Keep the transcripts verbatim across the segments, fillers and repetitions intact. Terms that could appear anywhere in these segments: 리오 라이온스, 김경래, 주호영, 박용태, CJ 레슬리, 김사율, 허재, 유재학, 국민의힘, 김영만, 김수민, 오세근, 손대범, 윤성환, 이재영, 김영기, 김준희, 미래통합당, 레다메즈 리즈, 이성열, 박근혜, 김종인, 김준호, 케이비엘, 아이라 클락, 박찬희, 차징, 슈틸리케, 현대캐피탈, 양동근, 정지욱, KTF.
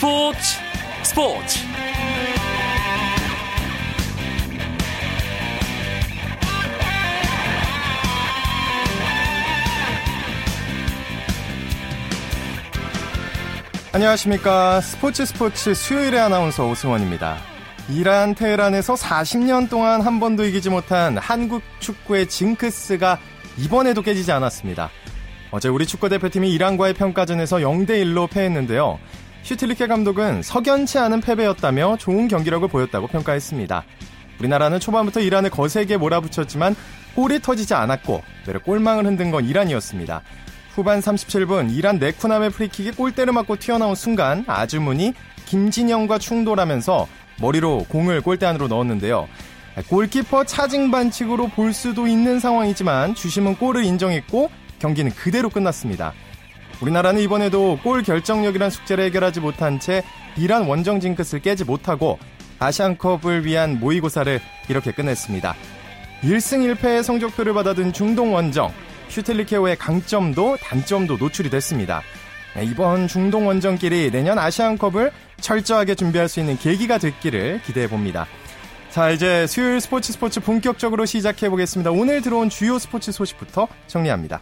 스포츠 스포츠 안녕하십니까. 스포츠 스포츠 수요일의 아나운서 오승원입니다. 이란 테헤란에서 사십 년 동안 한 번도 이기지 못한 한국 축구의 징크스가 이번에도 깨지지 않았습니다. 어제 우리 축구대표팀이 이란과의 평가전에서 영 대 일로 패했는데요. 슈틸리케 감독은 석연치 않은 패배였다며 좋은 경기력을 보였다고 평가했습니다. 우리나라는 초반부터 이란을 거세게 몰아붙였지만 골이 터지지 않았고 오히려 골망을 흔든 건 이란이었습니다. 후반 삼십칠 분 이란 네쿠남의 프리킥이 골대를 맞고 튀어나온 순간 아주문이 김진영과 충돌하면서 머리로 공을 골대 안으로 넣었는데요. 골키퍼 차징 반칙으로 볼 수도 있는 상황이지만 주심은 골을 인정했고 경기는 그대로 끝났습니다. 우리나라는 이번에도 골 결정력이란 숙제를 해결하지 못한 채 이란 원정 징크스를 깨지 못하고 아시안컵을 위한 모의고사를 이렇게 끝냈습니다. 일 승 일 패의 성적표를 받아든 중동 원정 슈틸리케오의 강점도 단점도 노출이 됐습니다. 이번 중동 원정끼리 내년 아시안컵을 철저하게 준비할 수 있는 계기가 됐기를 기대해봅니다. 자, 이제 수요일 스포츠 스포츠 본격적으로 시작해보겠습니다. 오늘 들어온 주요 스포츠 소식부터 정리합니다.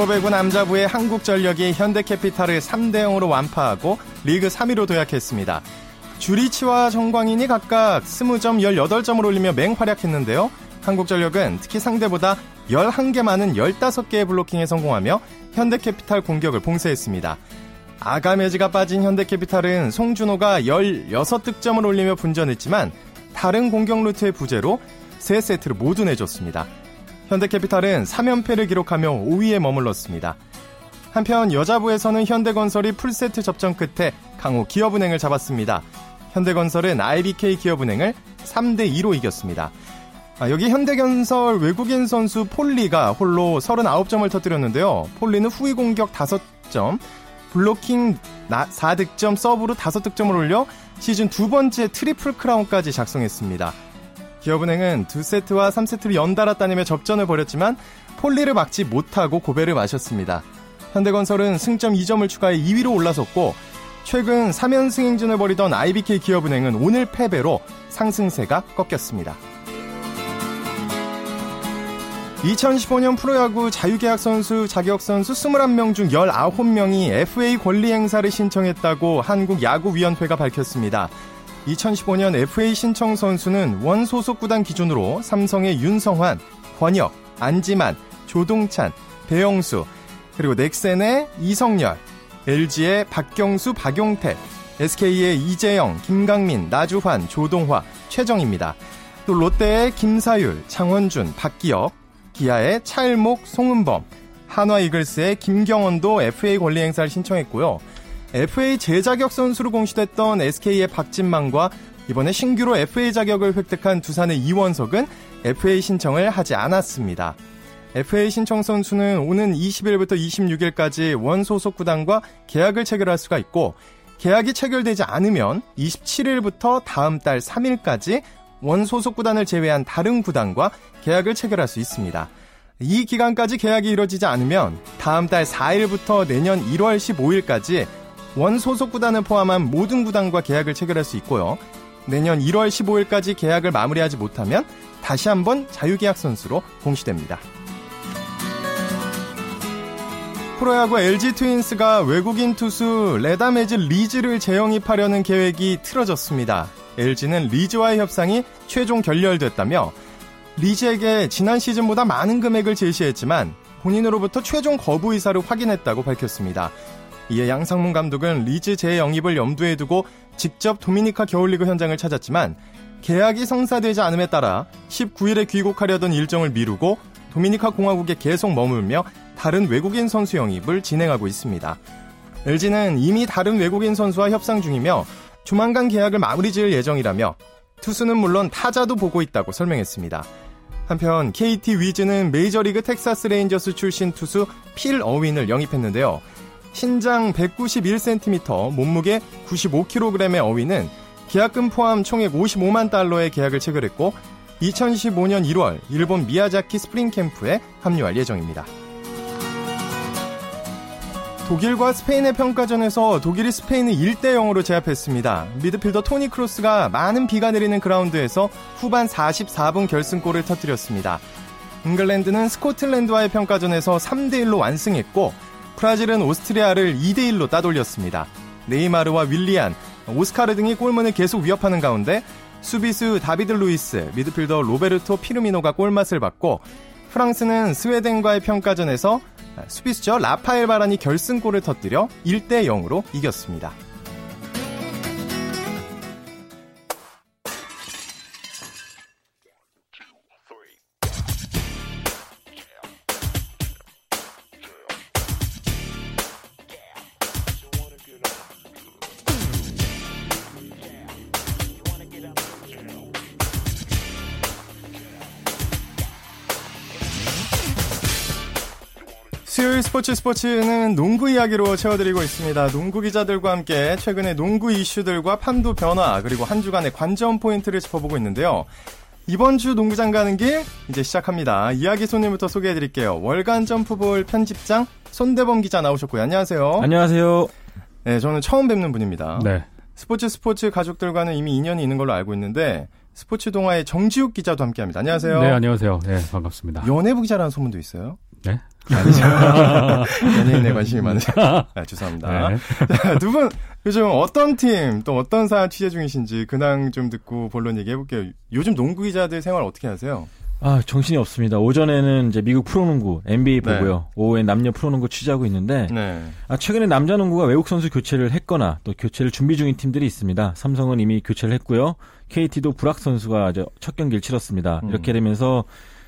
프로배구 남자부의 한국전력이 현대캐피탈을 삼 대 영으로 완파하고 리그 삼 위로 도약했습니다. 주리치와 정광인이 각각 이십 점, 십팔 점을 올리며 맹활약했는데요. 한국전력은 특히 상대보다 열한 개 많은 열다섯 개의 블로킹에 성공하며 현대캐피탈 공격을 봉쇄했습니다. 아가메즈가 빠진 현대캐피탈은 송준호가 십육 득점을 올리며 분전했지만 다른 공격 루트의 부재로 세 세트를 모두 내줬습니다. 현대캐피탈은 삼 연패를 기록하며 오 위에 머물렀습니다. 한편 여자부에서는 현대건설이 풀세트 접전 끝에 강호 기업은행을 잡았습니다. 현대건설은 아이비케이 기업은행을 삼 대 이로 이겼습니다. 아, 여기 현대건설 외국인 선수 폴리가 홀로 삼십구 점을 터뜨렸는데요. 폴리는 후위 공격 다섯 점, 블로킹 사 득점, 서브로 다섯 득점을 올려 시즌 두 번째 트리플 크라운까지 작성했습니다. 기업은행은 이 세트와 삼 세트를 연달아 따내며 접전을 벌였지만 폴리를 막지 못하고 고배를 마셨습니다. 현대건설은 승점 이 점을 추가해 이 위로 올라섰고 최근 삼 연승 행진을 벌이던 아이비케이 기업은행은 오늘 패배로 상승세가 꺾였습니다. 이천십오 년 프로야구 자유계약 선수, 자격선수 이십일 명 중 십구 명이 에프에이 권리 행사를 신청했다고 한국야구위원회가 밝혔습니다. 이천십오 년 에프에이 신청 선수는 원소속 구단 기준으로 삼성의 윤성환, 권혁, 안지만, 조동찬, 배영수, 그리고 넥센의 이성열, 엘지의 박경수, 박용태, 에스케이의 이재영, 김강민, 나주환, 조동화, 최정입니다. 또 롯데의 김사율, 장원준, 박기혁, 기아의 차일목, 송은범, 한화이글스의 김경원도 에프에이 권리 행사를 신청했고요. 에프에이 재자격 선수로 공시됐던 에스케이의 박진만과 이번에 신규로 에프에이 자격을 획득한 두산의 이원석은 에프에이 신청을 하지 않았습니다. 에프에이 신청 선수는 오는 이십일부터 이십육일까지 원소속 구단과 계약을 체결할 수가 있고 계약이 체결되지 않으면 이십칠일부터 다음 달 삼 일까지 원소속 구단을 제외한 다른 구단과 계약을 체결할 수 있습니다. 이 기간까지 계약이 이루어지지 않으면 다음 달 사 일부터 내년 일월 십오일까지 원소속 구단을 포함한 모든 구단과 계약을 체결할 수 있고요. 내년 일월 십오일까지 계약을 마무리하지 못하면 다시 한번 자유계약 선수로 공시됩니다. 프로야구 엘지 트윈스가 외국인 투수 레다메즈 리즈를 재영입하려는 계획이 틀어졌습니다. 엘지는 리즈와의 협상이 최종 결렬됐다며 리즈에게 지난 시즌보다 많은 금액을 제시했지만 본인으로부터 최종 거부 의사를 확인했다고 밝혔습니다. 이에 양상문 감독은 리즈 재영입을 염두에 두고 직접 도미니카 겨울리그 현장을 찾았지만 계약이 성사되지 않음에 따라 십구일에 귀국하려던 일정을 미루고 도미니카 공화국에 계속 머물며 다른 외국인 선수 영입을 진행하고 있습니다. 엘지는 이미 다른 외국인 선수와 협상 중이며 조만간 계약을 마무리 지을 예정이라며 투수는 물론 타자도 보고 있다고 설명했습니다. 한편 케이티 위즈는 메이저리그 텍사스 레인저스 출신 투수 필 어윈을 영입했는데요. 신장 백구십일 센티미터, 몸무게 구십오 킬로그램의 어윈은 계약금 포함 총액 오십오만 달러의 계약을 체결했고 이천십오 년 일월 일본 미야자키 스프링 캠프에 합류할 예정입니다. 독일과 스페인의 평가전에서 독일이 스페인을 일 대 영으로 제압했습니다. 미드필더 토니 크로스가 많은 비가 내리는 그라운드에서 후반 사십사 분 결승골을 터뜨렸습니다. 잉글랜드는 스코틀랜드와의 평가전에서 삼 대 일로 완승했고 브라질은 오스트리아를 이 대 일로 따돌렸습니다. 네이마르와 윌리안, 오스카르 등이 골문을 계속 위협하는 가운데 수비수 다비드 루이스, 미드필더 로베르토 피르미노가 골맛을 봤고 프랑스는 스웨덴과의 평가전에서 수비수죠 라파엘 바란이 결승골을 터뜨려 일 대 영으로 이겼습니다. 스포츠 스포츠는 농구 이야기로 채워드리고 있습니다. 농구 기자들과 함께 최근의 농구 이슈들과 판도 변화 그리고 한 주간의 관전 포인트를 짚어보고 있는데요. 이번 주 농구장 가는 길 이제 시작합니다. 이야기 손님부터 소개해드릴게요. 월간 점프볼 편집장 손대범 기자 나오셨고요. 안녕하세요. 안녕하세요. 네, 저는 처음 뵙는 분입니다. 네. 스포츠 스포츠 가족들과는 이미 인연이 있는 걸로 알고 있는데 스포츠 동아의 정지욱 기자도 함께합니다. 안녕하세요. 네, 안녕하세요. 네, 반갑습니다. 연예부 기자라는 소문도 있어요. 네? 아니죠. 연예인에 관심이 많으세요. 아, 죄송합니다. 네. 두 분 요즘 어떤 팀 또 어떤 사안 취재 중이신지 근황 좀 듣고 본론 얘기해볼게요. 요즘 농구 기자들 생활 어떻게 하세요? 아, 정신이 없습니다. 오전에는 이제 미국 프로농구 엔 비 에이 보고요. 네. 오후엔 남녀 프로농구 취재하고 있는데 네. 아, 최근에 남자 농구가 외국 선수 교체를 했거나 또 교체를 준비 중인 팀들이 있습니다. 삼성은 이미 교체를 했고요. 케이티도 불악 선수가 이제 첫 경기를 치렀습니다. 음. 이렇게 되면서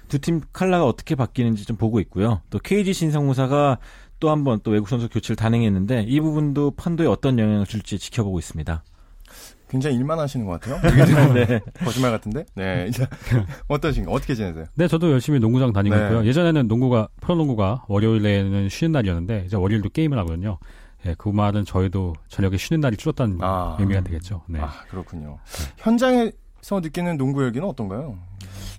두 팀 컬러가 어떻게 바뀌는지 좀 보고 있고요. 또 케이지 신성무사가 또 한 번 또 외국 선수 교체를 단행했는데 이 부분도 판도에 어떤 영향을 줄지 지켜보고 있습니다. 굉장히 일만 하시는 것 같아요. 네. 거짓말 같은데? 네. 어떠신가? 어떻게 지내세요? 네, 저도 열심히 농구장 다니고 네. 있고요. 예전에는 농구가, 프로농구가 월요일에는 쉬는 날이었는데, 이제 월요일도 게임을 하거든요. 네, 그 말은 저희도 저녁에 쉬는 날이 줄었다는 아, 의미가 되겠죠. 네. 아, 그렇군요. 네. 현장에서 느끼는 농구 열기는 어떤가요?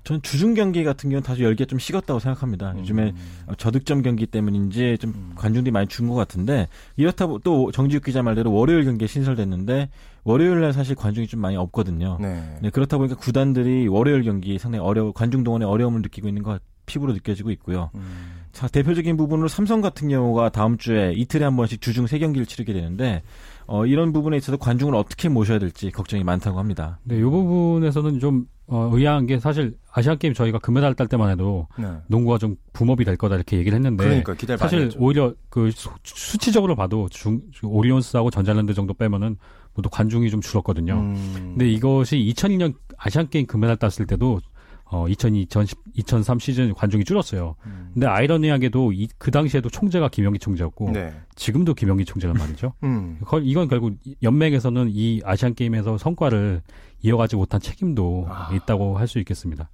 전 주중 경기 같은 경우는 다소 열기가 좀 식었다고 생각합니다. 음. 요즘에 저득점 경기 때문인지 좀 관중들이 많이 준 것 같은데 이렇다고 또 정지욱 기자 말대로 월요일 경기에 신설됐는데 월요일날 사실 관중이 좀 많이 없거든요. 네. 네, 그렇다 보니까 구단들이 월요일 경기 상당히 어려 관중 동원에 어려움을 느끼고 있는 것 피부로 느껴지고 있고요. 음. 자, 대표적인 부분으로 삼성 같은 경우가 다음 주에 이틀에 한 번씩 주중 세 경기를 치르게 되는데 어, 이런 부분에 있어서 관중을 어떻게 모셔야 될지 걱정이 많다고 합니다. 네, 이 부분에서는 좀 어, 의아한 게 사실 아시안게임 저희가 금메달 딸 때만 해도 네. 농구가 좀 붐업이 될 거다 이렇게 얘기를 했는데 그러니까, 기대를 사실 많이 했죠. 오히려 그 수, 수치적으로 봐도 중, 오리온스하고 전자랜드 정도 빼면은 모두 관중이 좀 줄었거든요. 음. 근데 이것이 이천이 년 아시안게임 금메달 땄을 때도 어, 이천이, 이천십, 이천삼 시즌 관중이 줄었어요. 음. 근데 아이러니하게도 이, 그 당시에도 총재가 김영기 총재였고 네. 지금도 김영기 총재란 말이죠. 음. 이건 결국 연맹에서는 이 아시안게임에서 성과를 이어가지 못한 책임도 아. 있다고 할 수 있겠습니다.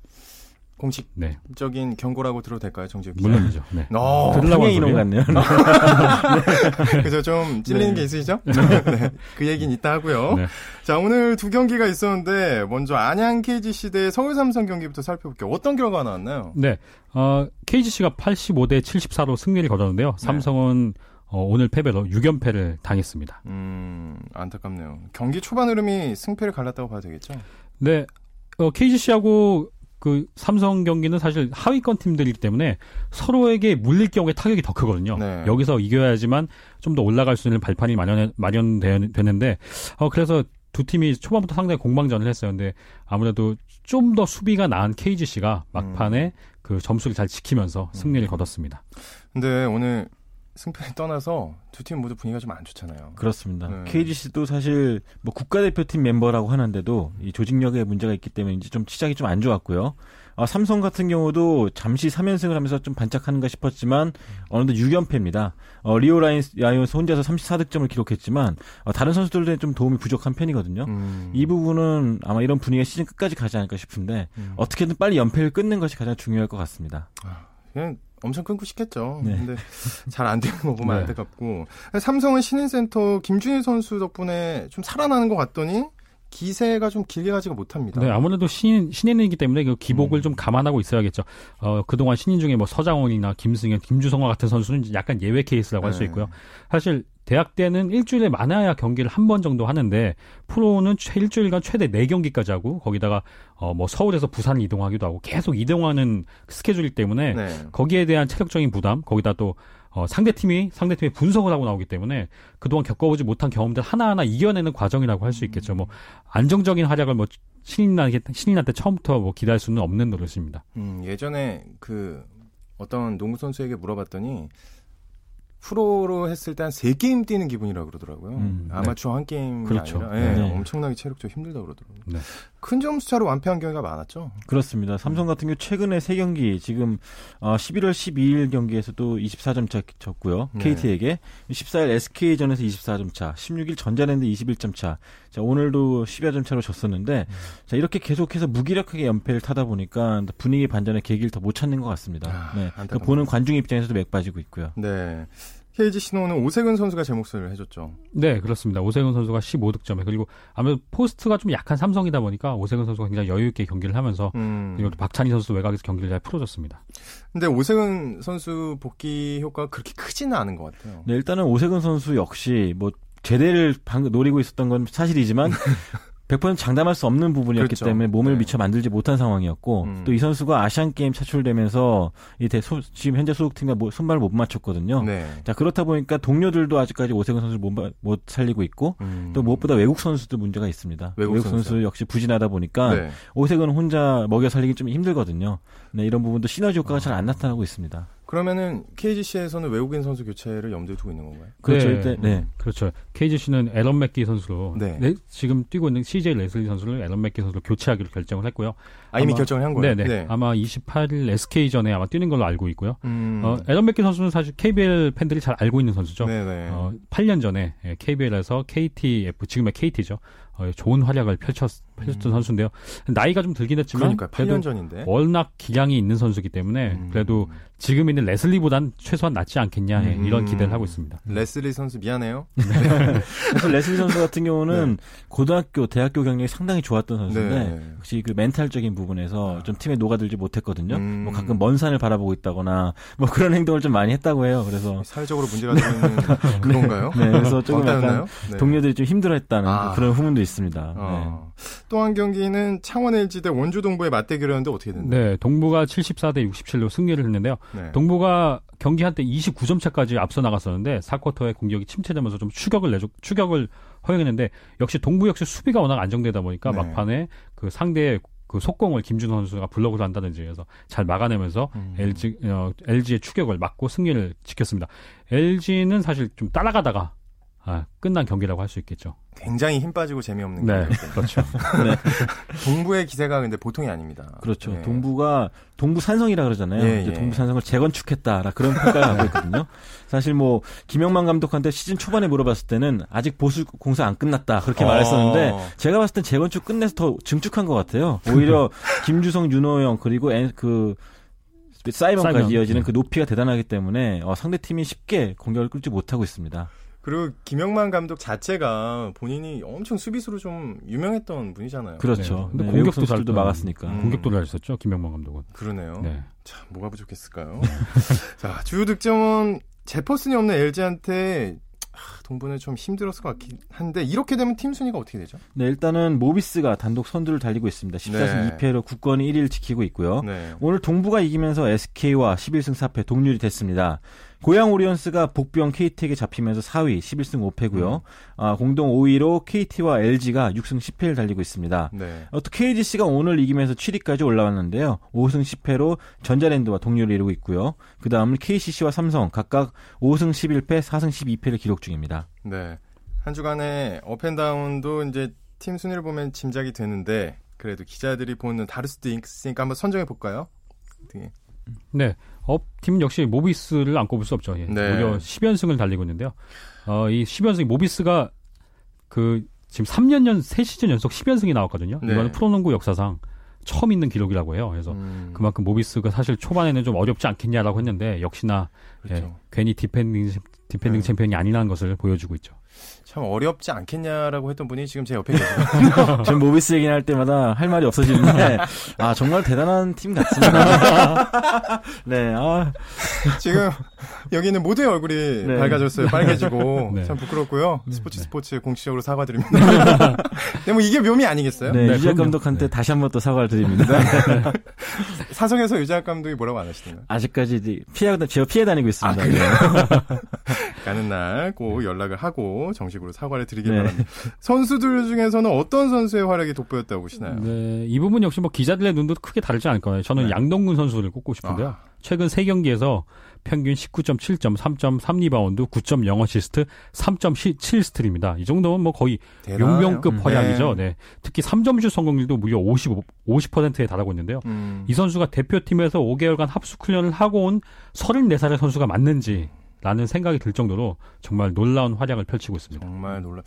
공식적인 네. 경고라고 들어도 될까요, 정지욱 기자? 물론이죠. 네. 어, 상해 이론 같네요. 네. 그래서 좀 찔리는 네. 게 있으시죠? 네. 그 얘기는 이따 하고요. 네. 자, 오늘 두 경기가 있었는데 먼저 안양 케이지씨 대 서울 삼성 경기부터 살펴볼게요. 어떤 결과가 나왔나요? 네, 어, 케이지씨가 팔십오 대 칠십사로 승리를 거뒀는데요. 삼성은 네. 어, 오늘 패배로 육 연패를 당했습니다. 음, 안타깝네요. 경기 초반 흐름이 승패를 갈랐다고 봐야 되겠죠? 네, 어, 케이지씨하고 그 삼성 경기는 사실 하위권 팀들이기 때문에 서로에게 물릴 경우에 타격이 더 크거든요. 네. 여기서 이겨야지만 좀 더 올라갈 수 있는 발판이 마련 마련되는데 어 그래서 두 팀이 초반부터 상당히 공방전을 했어요. 근데 아무래도 좀 더 수비가 나은 케이지씨가 막판에 음. 그 점수를 잘 지키면서 승리를 음. 거뒀습니다. 근데 오늘 승패를 떠나서 두 팀 모두 분위기가 좀 안 좋잖아요. 그렇습니다. 네. 케이지씨도 사실 뭐 국가대표팀 멤버라고 하는데도 이 조직력에 문제가 있기 때문에 이제 좀 시작이 좀 안 좋았고요. 아, 삼성 같은 경우도 잠시 삼 연승을 하면서 좀 반짝하는가 싶었지만 어느덧 육 연패입니다. 어, 리오 라이온스 혼자서 삼십사 득점을 기록했지만 어, 다른 선수들에 좀 도움이 부족한 편이거든요. 음. 이 부분은 아마 이런 분위기가 시즌 끝까지 가지 않을까 싶은데 음. 어떻게든 빨리 연패를 끊는 것이 가장 중요할 것 같습니다. 아, 그냥 엄청 끊고 싶겠죠. 네. 근데 잘 안 되는 거 보면 네. 안타깝고 삼성은 신인센터 김준희 선수 덕분에 좀 살아나는 것 같더니 기세가 좀 길게 가지가 못합니다. 네, 아무래도 신인, 신인이기 때문에 그 기복을 음. 좀 감안하고 있어야겠죠. 어, 그동안 신인 중에 뭐 서장훈이나 김승현, 김주성과 같은 선수는 약간 예외 케이스라고 네. 할 수 있고요. 사실 대학 때는 일주일에 많아야 경기를 한 번 정도 하는데 프로는 일주일간 최대 네 경기까지 하고 거기다가 어, 뭐 서울에서 부산 이동하기도 하고 계속 이동하는 스케줄이기 때문에 네. 거기에 대한 체력적인 부담, 거기다 또 어, 상대팀이 상대팀의 분석을 하고 나오기 때문에 그동안 겪어보지 못한 경험들 하나하나 이겨내는 과정이라고 할 수 있겠죠. 뭐 안정적인 활약을 뭐 신인한테 신인한테 처음부터 뭐 기대할 수는 없는 노릇입니다. 음, 예전에 그 어떤 농구 선수에게 물어봤더니 프로로 했을 때 한 세 게임 뛰는 기분이라고 그러더라고요. 음, 아마추어 네. 한 게임이 그렇죠. 아니라 네, 네. 엄청나게 체력적으로 힘들다고 그러더라고요. 네. 큰 점수 차로 완패한 경기가 많았죠? 그렇습니다. 삼성 같은 경우 최근에 세 경기, 지금 십일월 십이일 경기에서도 이십사 점 차 졌고요. 네. 케이티에게 십사일 에스케이전에서 이십사 점 차, 십육일 전자랜드 이십일 점 차, 자, 오늘도 십여 점 차로 졌었는데 음. 자, 이렇게 계속해서 무기력하게 연패를 타다 보니까 분위기 반전의 계기를 더 못 찾는 것 같습니다. 아, 네. 그러니까 보는 관중 입장에서도 맥 빠지고 있고요. 네. 케이지 신호는 오세근 선수가 제 몫을 해줬죠. 네, 그렇습니다. 오세근 선수가 십오 득점에 그리고 아무래도 포스트가 좀 약한 삼성이다 보니까 오세근 선수가 굉장히 여유있게 경기를 하면서 음. 그리고 박찬희 선수도 외곽에서 경기를 잘 풀어줬습니다. 근데 오세근 선수 복귀 효과가 그렇게 크지는 않은 것 같아요. 네, 일단은 오세근 선수 역시 뭐 제대를 방금 노리고 있었던 건 사실이지만 백 퍼센트 장담할 수 없는 부분이었기 그렇죠. 때문에 몸을 네. 미처 만들지 못한 상황이었고 음. 또 이 선수가 아시안게임 차출되면서 이 대소, 지금 현재 소속팀과 뭐, 손발을 못 맞췄거든요. 네. 자, 그렇다 보니까 동료들도 아직까지 오세근 선수를 못, 못 살리고 있고 음. 또 무엇보다 외국 선수도 문제가 있습니다. 외국, 외국 선수. 선수 역시 부진하다 보니까 네. 오세근 혼자 먹여 살리기 좀 힘들거든요. 네, 이런 부분도 시너지 효과가 어. 잘 안 나타나고 있습니다. 그러면은 케이지씨에서는 외국인 선수 교체를 염두에 두고 있는 건가요? 그렇죠. 네, 일단, 네. 그렇죠. 케이지씨는 애런 맥키 선수로 네. 네, 지금 뛰고 있는 씨제이 레슬리 선수를 애런 맥키 선수로 교체하기로 결정을 했고요. 아, 이미 아마, 결정을 한 거예요? 네네. 네. 아마 이십팔일 에스케이전에 아마 뛰는 걸로 알고 있고요. 음. 어, 애런 맥키 선수는 사실 케이비엘 팬들이 잘 알고 있는 선수죠. 네네. 어, 팔 년 전에 케이비엘에서 케이티에프, 지금의 케이티죠. 어, 좋은 활약을 펼쳤, 펼쳤던 음. 선수인데요. 나이가 좀 들긴 했지만 그러니까 팔 년 전인데 워낙 기량이 있는 선수이기 때문에 음. 그래도 지금 있는 레슬리보단 최소한 낫지 않겠냐 음. 이런 기대를 하고 있습니다. 레슬리 선수 미안해요. 그래서 레슬리 선수 같은 경우는 네. 고등학교, 대학교 경력이 상당히 좋았던 선수인데 역시 네. 그 멘탈적인 부분에서 아. 좀 팀에 녹아들지 못했거든요. 음. 뭐 가끔 먼 산을 바라보고 있다거나 뭐 그런 행동을 좀 많이 했다고 해요. 그래서 사회적으로 문제가 되는 그건가요? 네. 네. 그래서 조금 약간 네. 동료들이 좀 힘들어했다는 아. 그런 후문도 있습니다. 어. 네. 또 한 경기는 창원 엘지 대 원주 동부의 맞대결이었는데 어떻게 됐나요? 네, 동부가 칠십사 대 육십칠로 승리를 했는데요. 네. 동부가 경기 한때 이십구 점 차까지 앞서 나갔었는데 사 쿼터에 공격이 침체되면서 좀 추격을 내줬 추격을 허용했는데 역시 동부 역시 수비가 워낙 안정되다 보니까 네. 막판에 그 상대의 그 속공을 김준호 선수가 블록으로 한다든지 해서 잘 막아내면서 음. 엘지 어, 엘지의 추격을 막고 승리를 지켰습니다. 엘지는 사실 좀 따라가다가 아, 끝난 경기라고 할 수 있겠죠. 굉장히 힘 빠지고 재미없는 경기. 네, 그렇죠. 네. 동부의 기세가 근데 보통이 아닙니다. 그렇죠. 네. 동부가 동부 산성이라 그러잖아요. 예, 이제 예. 동부 산성을 재건축했다라 그런 평가를 하고 있거든요. 사실 뭐 김영만 감독한테 시즌 초반에 물어봤을 때는 아직 보수 공사 안 끝났다 그렇게 어... 말했었는데 제가 봤을 땐 재건축 끝내서 더 증축한 것 같아요. 오히려 김주성, 윤호영 그리고 엔, 그 사이먼까지 사이먼. 이어지는 그 높이가 대단하기 때문에 어, 상대팀이 쉽게 공격을 끌지 못하고 있습니다. 그리고 김영만 감독 자체가 본인이 엄청 수비수로 좀 유명했던 분이잖아요. 그렇죠. 네. 근데 네, 공격도 잘도 막았으니까. 음. 공격도 잘 했었죠, 김영만 감독은. 그러네요. 네. 참, 뭐가 부족했을까요? 자, 주요 득점은 제퍼슨이 없는 엘지한테 아, 동부는 좀 힘들었을 것 같긴 한데 이렇게 되면 팀 순위가 어떻게 되죠? 네, 일단은 모비스가 단독 선두를 달리고 있습니다. 십사 승 네. 이 패로 굳건히 일 위를 지키고 있고요. 네. 오늘 동부가 이기면서 에스케이와 십일 승 사 패 동률이 됐습니다. 고양 오리온스가 복병 케이티에게 잡히면서 사 위, 십일 승 오 패고요. 음. 아, 공동 오 위로 케이티와 엘지가 육 승 십 패를 달리고 있습니다. 네. 어, 또 케이지씨가 오늘 이기면서 칠 위까지 올라왔는데요. 오 승 십 패로 전자랜드와 동률을 이루고 있고요. 그 다음은 케이씨씨와 삼성 각각 오 승 십일 패, 사 승 십이 패를 기록 중입니다. 네, 한 주간의 업앤다운도 이제 팀 순위를 보면 짐작이 되는데 그래도 기자들이 보는 다를 수도 있으니까 한번 선정해 볼까요? 네. 네. 업팀 역시 모비스를 안 꼽을 수 없죠. 예. 네. 무려 십 연승을 달리고 있는데요. 어, 이 십 연승 모비스가 그 지금 삼 년 연 세 시즌 연속 십 연승이 나왔거든요. 네. 이거는 프로농구 역사상 처음 있는 기록이라고 해요. 그래서 음. 그만큼 모비스가 사실 초반에는 좀 어렵지 않겠냐라고 했는데 역시나 그렇죠. 예, 괜히 디펜딩 디펜딩 네. 챔피언이 아니라는 것을 보여주고 있죠. 참 어렵지 않겠냐라고 했던 분이 지금 제 옆에 계세요. 전 모비스 얘기를 할 때마다 할 말이 없어지는데 아 정말 대단한 팀 같습니다. 네, 아. 지금 여기는 모두의 얼굴이 네. 밝아졌어요. 빨개지고 네. 참 부끄럽고요. 스포츠 스포츠 공식적으로 사과드립니다. 근데 뭐 이게 묘미 아니겠어요? 네, 네 유재학 감독한테 네. 다시 한번 또 사과를 드립니다. 네. 사석에서 유재학 감독이 뭐라고 안 하시던가요? 아직까지 피해, 피해 다니고 있습니다. 아, 네. 가는 날 꼭 연락을 하고 정식으로 사과를 드리길 네. 바랍니다. 선수들 중에서는 어떤 선수의 활약이 돋보였다고 보시나요? 네, 이 부분 역시 뭐 기자들의 눈도 크게 다르지 않을 거예요. 저는 네. 양동근 선수를 꼽고 싶은데요. 아. 최근 세 경기에서 평균 십구 점 칠 점, 삼 점 삼 리바운드, 구 점 영 어시스트, 삼 점 칠 스틸입니다. 이 정도면 뭐 거의 대단하네요. 용병급 활약이죠. 네. 네. 특히 삼 점 슛 성공률도 무려 오십, 오십 퍼센트에 달하고 있는데요. 음. 이 선수가 대표팀에서 오 개월간 합숙 훈련을 하고 온 서른네 살의 선수가 맞는지 라는 생각이 들 정도로 정말 놀라운 활약을 펼치고 있습니다. 정말 놀라.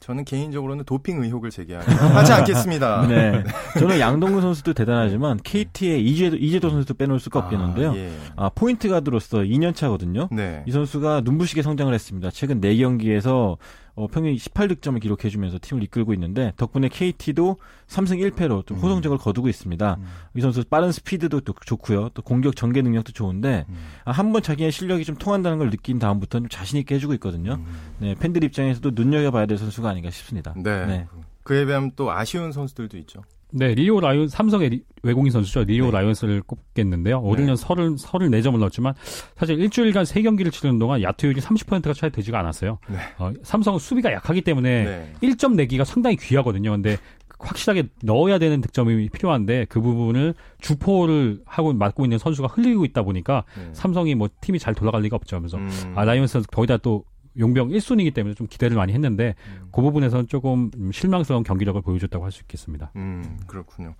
저는 개인적으로는 도핑 의혹을 제기하지 않겠습니다. 네. 저는 양동근 선수도 대단하지만 케이티의 이재도, 이재도 선수도 빼놓을 수가 없겠는데요. 아, 예. 아, 포인트 가드로서 이 년 차거든요. 네. 이 선수가 눈부시게 성장을 했습니다. 최근 네 경기에서 어, 평균 십팔 득점을 기록해주면서 팀을 이끌고 있는데 덕분에 케이티도 삼 승 일 패로 좀 호성적을 음. 거두고 있습니다. 음. 이 선수 빠른 스피드도 또 좋고요. 또 공격 전개 능력도 좋은데 음. 아, 한 번 자기의 실력이 좀 통한다는 걸 느낀 다음부터는 좀 자신 있게 해주고 있거든요. 음. 네, 팬들 입장에서도 눈여겨봐야 될 선수가 아닌가 싶습니다. 네. 네. 그에 비하면 또 아쉬운 선수들도 있죠. 네, 리오 라이온, 삼성의 외국인 선수죠. 리오 네. 라이온스를 꼽겠는데요. 올 네. 년 삼십사 점을 넣었지만, 사실 일주일간 세 경기를 치르는 동안 야투율이 삼십 퍼센트가 차이 되지가 않았어요. 네. 어, 삼성은 수비가 약하기 때문에 네. 일 점 내기가 상당히 귀하거든요. 근데 확실하게 넣어야 되는 득점이 필요한데, 그 부분을 주포를 하고 맡고 있는 선수가 흘리고 있다 보니까, 네. 삼성이 뭐 팀이 잘 돌아갈 리가 없죠. 하면서, 음. 아, 라이온스는 거기다 또, 용병 일 순위이기 때문에 좀 기대를 많이 했는데 음. 그 부분에서는 조금 실망스러운 경기력을 보여줬다고 할 수 있겠습니다. 음 그렇군요.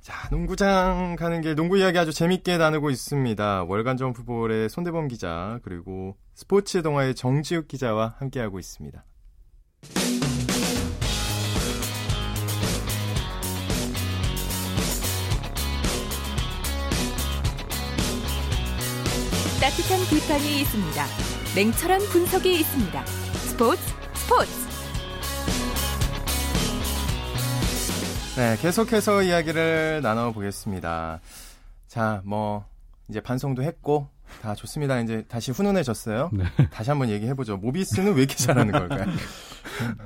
자 농구장 가는 길 농구 이야기 아주 재밌게 나누고 있습니다. 월간 점프볼의 손대범 기자 그리고 스포츠 동아의 정지욱 기자와 함께하고 있습니다. 따뜻한 비판이 있습니다. 냉철한 분석이 있습니다. 스포츠 스포츠. 네, 계속해서 이야기를 나눠보겠습니다. 자, 뭐 이제 반성도 했고 다 좋습니다. 이제 다시 훈훈해졌어요. 네. 다시 한번 얘기해보죠. 모비스는 왜 이렇게 잘하는 걸까요?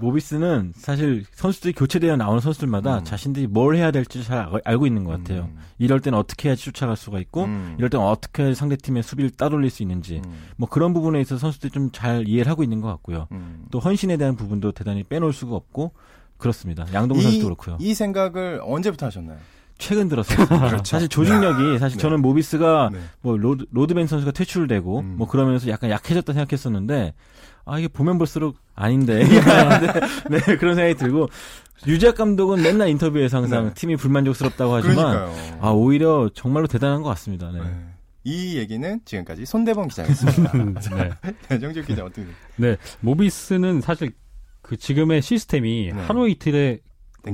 모비스는 사실 선수들이 교체되어 나오는 선수들마다 음. 자신들이 뭘 해야 될지 잘 알고 있는 것 같아요. 음. 이럴 땐 어떻게 해야지 쫓아갈 수가 있고 음. 이럴 땐 어떻게 상대팀의 수비를 따돌릴 수 있는지 음. 뭐 그런 부분에 있어서 선수들이 좀 잘 이해를 하고 있는 것 같고요. 음. 또 헌신에 대한 부분도 대단히 빼놓을 수가 없고 그렇습니다. 양동근 선수도 그렇고요. 이 생각을 언제부터 하셨나요? 최근 들었어요. 그렇죠. 사실 조직력이 사실 네. 저는 모비스가 네. 뭐 로드, 로드벤 선수가 퇴출되고 음. 뭐 그러면서 약간 약해졌다 생각했었는데 아 이게 보면 볼수록 아닌데 네, 네 그런 생각이 들고 유재학 감독은 맨날 인터뷰에서 항상 네. 팀이 불만족스럽다고 하지만 그러니까요. 아 오히려 정말로 대단한 것 같습니다. 네. 네. 이 얘기는 지금까지 손대범 기자였습니다. 네. 정지욱 기자 어떻게? 네 모비스는 사실 그 지금의 시스템이 네. 하루 이틀에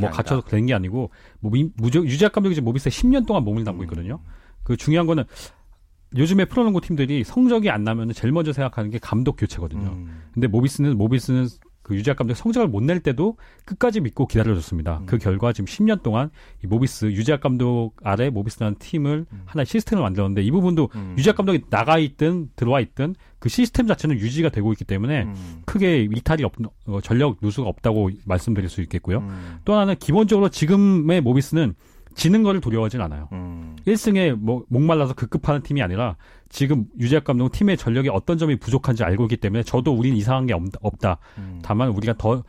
뭐 갖춰서 된 게 아니고 뭐 유재학 감독이 지금 모비스에 십 년 동안 몸을 담고 있거든요. 음. 그 중요한 거는 요즘에 프로농구 팀들이 성적이 안 나면 제일 먼저 생각하는 게 감독 교체거든요. 음. 근데 모비스는 모비스는 그 유재학 감독 성적을 못 낼 때도 끝까지 믿고 기다려줬습니다. 음. 그 결과 지금 십 년 동안 이 모비스 유재학 감독 아래 모비스라는 팀을 음. 하나의 시스템을 만들었는데 이 부분도 음. 유재학 감독이 나가 있든 들어와 있든 그 시스템 자체는 유지가 되고 있기 때문에 음. 크게 이탈이 없, 어, 전력 누수가 없다고 말씀드릴 수 있겠고요. 음. 또 하나는 기본적으로 지금의 모비스는 지는 거를 두려워하진 않아요. 음. 일 승에 뭐 목말라서 급급하는 팀이 아니라 지금 유재학 감독은 팀의 전력이 어떤 점이 부족한지 알고 있기 때문에 저도 우린 이상한 게 없다. 음. 다만 우리가 더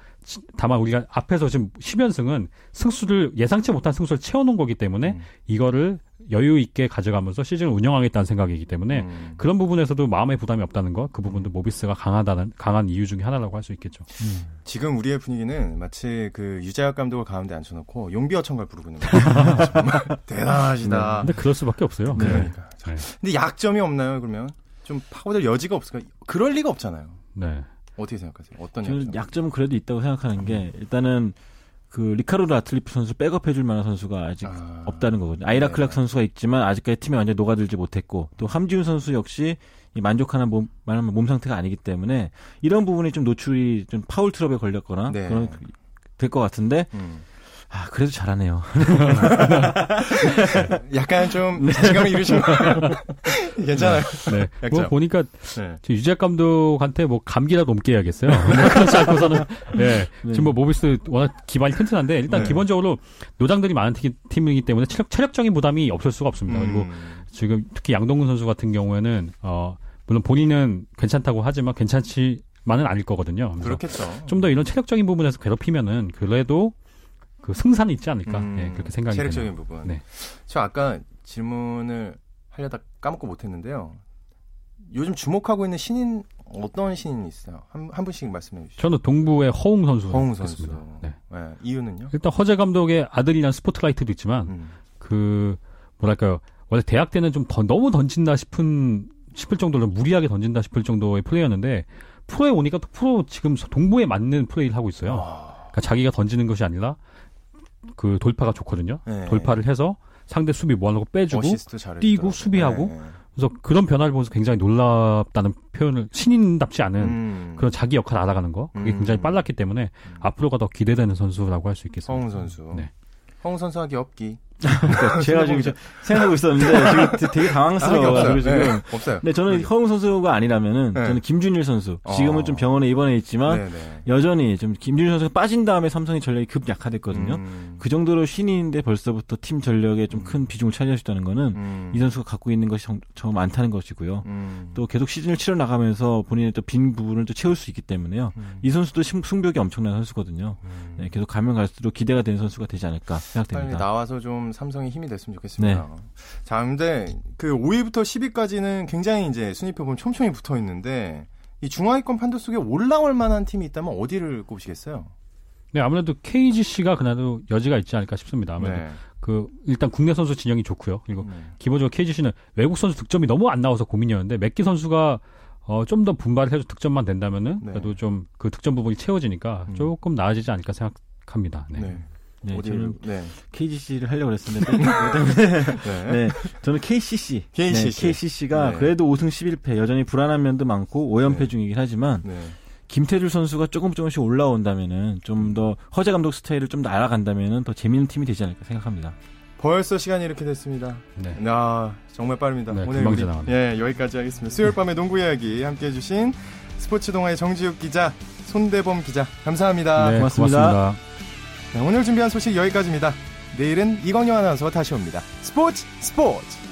다만 우리가 앞에서 지금 십 연승은 승수를 예상치 못한 승수를 채워놓은 거기 때문에 음. 이거를 여유 있게 가져가면서 시즌을 운영하겠다는 생각이기 때문에 음. 그런 부분에서도 마음의 부담이 없다는 것, 그 부분도 모비스가 강하다는 강한 이유 중에 하나라고 할 수 있겠죠. 음. 지금 우리의 분위기는 마치 그 유재학 감독을 가운데 앉혀놓고 용비어천갈 부르고 있는 거예요. 정말 대단하시다. 근데 그럴 수밖에 없어요. 네. 그러니까. 네. 근데 약점이 없나요? 그러면 좀 파고들 여지가 없을까? 그럴 리가 없잖아요. 네. 어떻게 생각하세요? 어떤 약점? 저는 약점은 그래도 있다고 생각하는 게 일단은. 그 리카르도 아틀리프 선수 백업해줄 만한 선수가 아직 아, 없다는 거거든요. 아이라 네. 클락 선수가 있지만 아직까지 팀에 완전히 녹아들지 못했고 또 함지훈 선수 역시 만족하는 몸, 몸 상태가 아니기 때문에 이런 부분이 좀 노출이 좀 파울 트러블에 걸렸거나 네. 그런 될 것 같은데 음. 아 그래도 잘하네요. 약간 좀 자신감을 잃으신 괜찮아요. 네. 네. 뭐 보니까 네. 유재학 감독한테 뭐 감기라도 옮게 해야겠어요. 그렇지 않고서는 네. 네. 지금 뭐 모비스 워낙 기반이 튼튼한데 일단 네. 기본적으로 노장들이 많은 팀, 팀이기 때문에 체력, 체력적인 부담이 없을 수가 없습니다. 음. 그리고 지금 특히 양동근 선수 같은 경우에는 어 물론 본인은 괜찮다고 하지만 괜찮지만은 아닐 거거든요. 그렇겠죠. 좀 더 이런 체력적인 부분에서 괴롭히면은 그래도 그 승산이 있지 않을까? 음, 네, 그렇게 생각이 체력적인 되네요. 부분. 네. 저 아까 질문을 하려다 까먹고 못했는데요. 요즘 주목하고 있는 신인 어떤 신인이 있어요? 한, 한 분씩 말씀해 주시죠. 저는 동부의 허웅 선수. 허웅 선수. 네. 네. 이유는요? 일단 허재 감독의 아들이란 스포트라이트도 있지만 음. 그 뭐랄까요? 원래 대학 때는 좀 더, 너무 던진다 싶은 싶을 정도로 무리하게 던진다 싶을 정도의 플레이였는데 프로에 오니까 또 프로 지금 동부에 맞는 플레이를 하고 있어요. 아. 그러니까 자기가 던지는 것이 아니라 그 돌파가 좋거든요. 네. 돌파를 해서 상대 수비 뭐하려고 빼주고 뛰고 수비하고 네. 그래서 그런 변화를 보면서 굉장히 놀랍다는 표현을 신인답지 않은 음. 그런 자기 역할을 알아가는 거 그게 음. 굉장히 빨랐기 때문에 음. 앞으로가 더 기대되는 선수라고 할 수 있겠습니다. 허웅 선수. 네. 허웅 선수 하기 없기. 그러니까 제가 지금 생각하고 있었는데 지금 되게 당황스러워가지고 지금. 네, 없어요. 근데 저는 네. 허웅 선수가 아니라면은 네. 저는 김준일 선수 지금은 어. 좀 병원에 입원해 있지만 네, 네. 여전히 좀 김준일 선수가 빠진 다음에 삼성의 전력이 급 약화됐거든요. 음. 그 정도로 신인인데 벌써부터 팀 전력에 좀 큰 비중을 차지할 수 있다는 거는 음. 이 선수가 갖고 있는 것이 정 많다는 것이고요. 음. 또 계속 시즌을 치러 나가면서 본인의 또 빈 부분을 또 채울 수 있기 때문에요. 음. 이 선수도 승벽이 엄청난 선수거든요. 음. 네, 계속 가면 갈수록 기대가 되는 선수가 되지 않을까 생각됩니다. 빨리 나와서 좀 삼성의 힘이 됐으면 좋겠습니다. 네. 자, 근데 그 오 위부터 십 위까지는 굉장히 이제 순위표 보면 촘촘히 붙어 있는데 이 중하위권 판도 속에 올라올 만한 팀이 있다면 어디를 꼽으시겠어요? 네, 아무래도 케이지씨가 그나도 여지가 있지 않을까 싶습니다. 아무래도 네. 그 일단 국내 선수 진영이 좋고요. 그리고 네. 기본적으로 케이지씨는 외국 선수 득점이 너무 안 나와서 고민이었는데 맥키 선수가 어, 좀 더 분발을 해서 득점만 된다면은 네. 그래도 좀 그 득점 부분이 채워지니까 음. 조금 나아지지 않을까 생각합니다. 네. 네. 네, 어디를, 저는 네. 케이지씨를 하려고 했었는데 네. 네, 저는 케이씨씨, 케이씨씨. 네, 케이씨씨가 네. 그래도 오 승 십일 패 여전히 불안한 면도 많고 오 연패 네. 중이긴 하지만 네. 김태줄 선수가 조금 조금씩 올라온다면은 좀 더 허재 감독 스타일을 좀 더 알아간다면은 더 재밌는 팀이 되지 않을까 생각합니다. 벌써 시간이 이렇게 됐습니다. 네, 아, 정말 빠릅니다. 네, 오늘 우리, 예, 여기까지 하겠습니다. 수요일 밤의 농구 이야기 함께해 주신 스포츠 동아의 정지욱 기자, 손대범 기자, 감사합니다. 네, 고맙습니다. 고맙습니다. 네, 오늘 준비한 소식 여기까지입니다. 내일은 이광용 아나운서가 다시 옵니다. 스포츠 스포츠!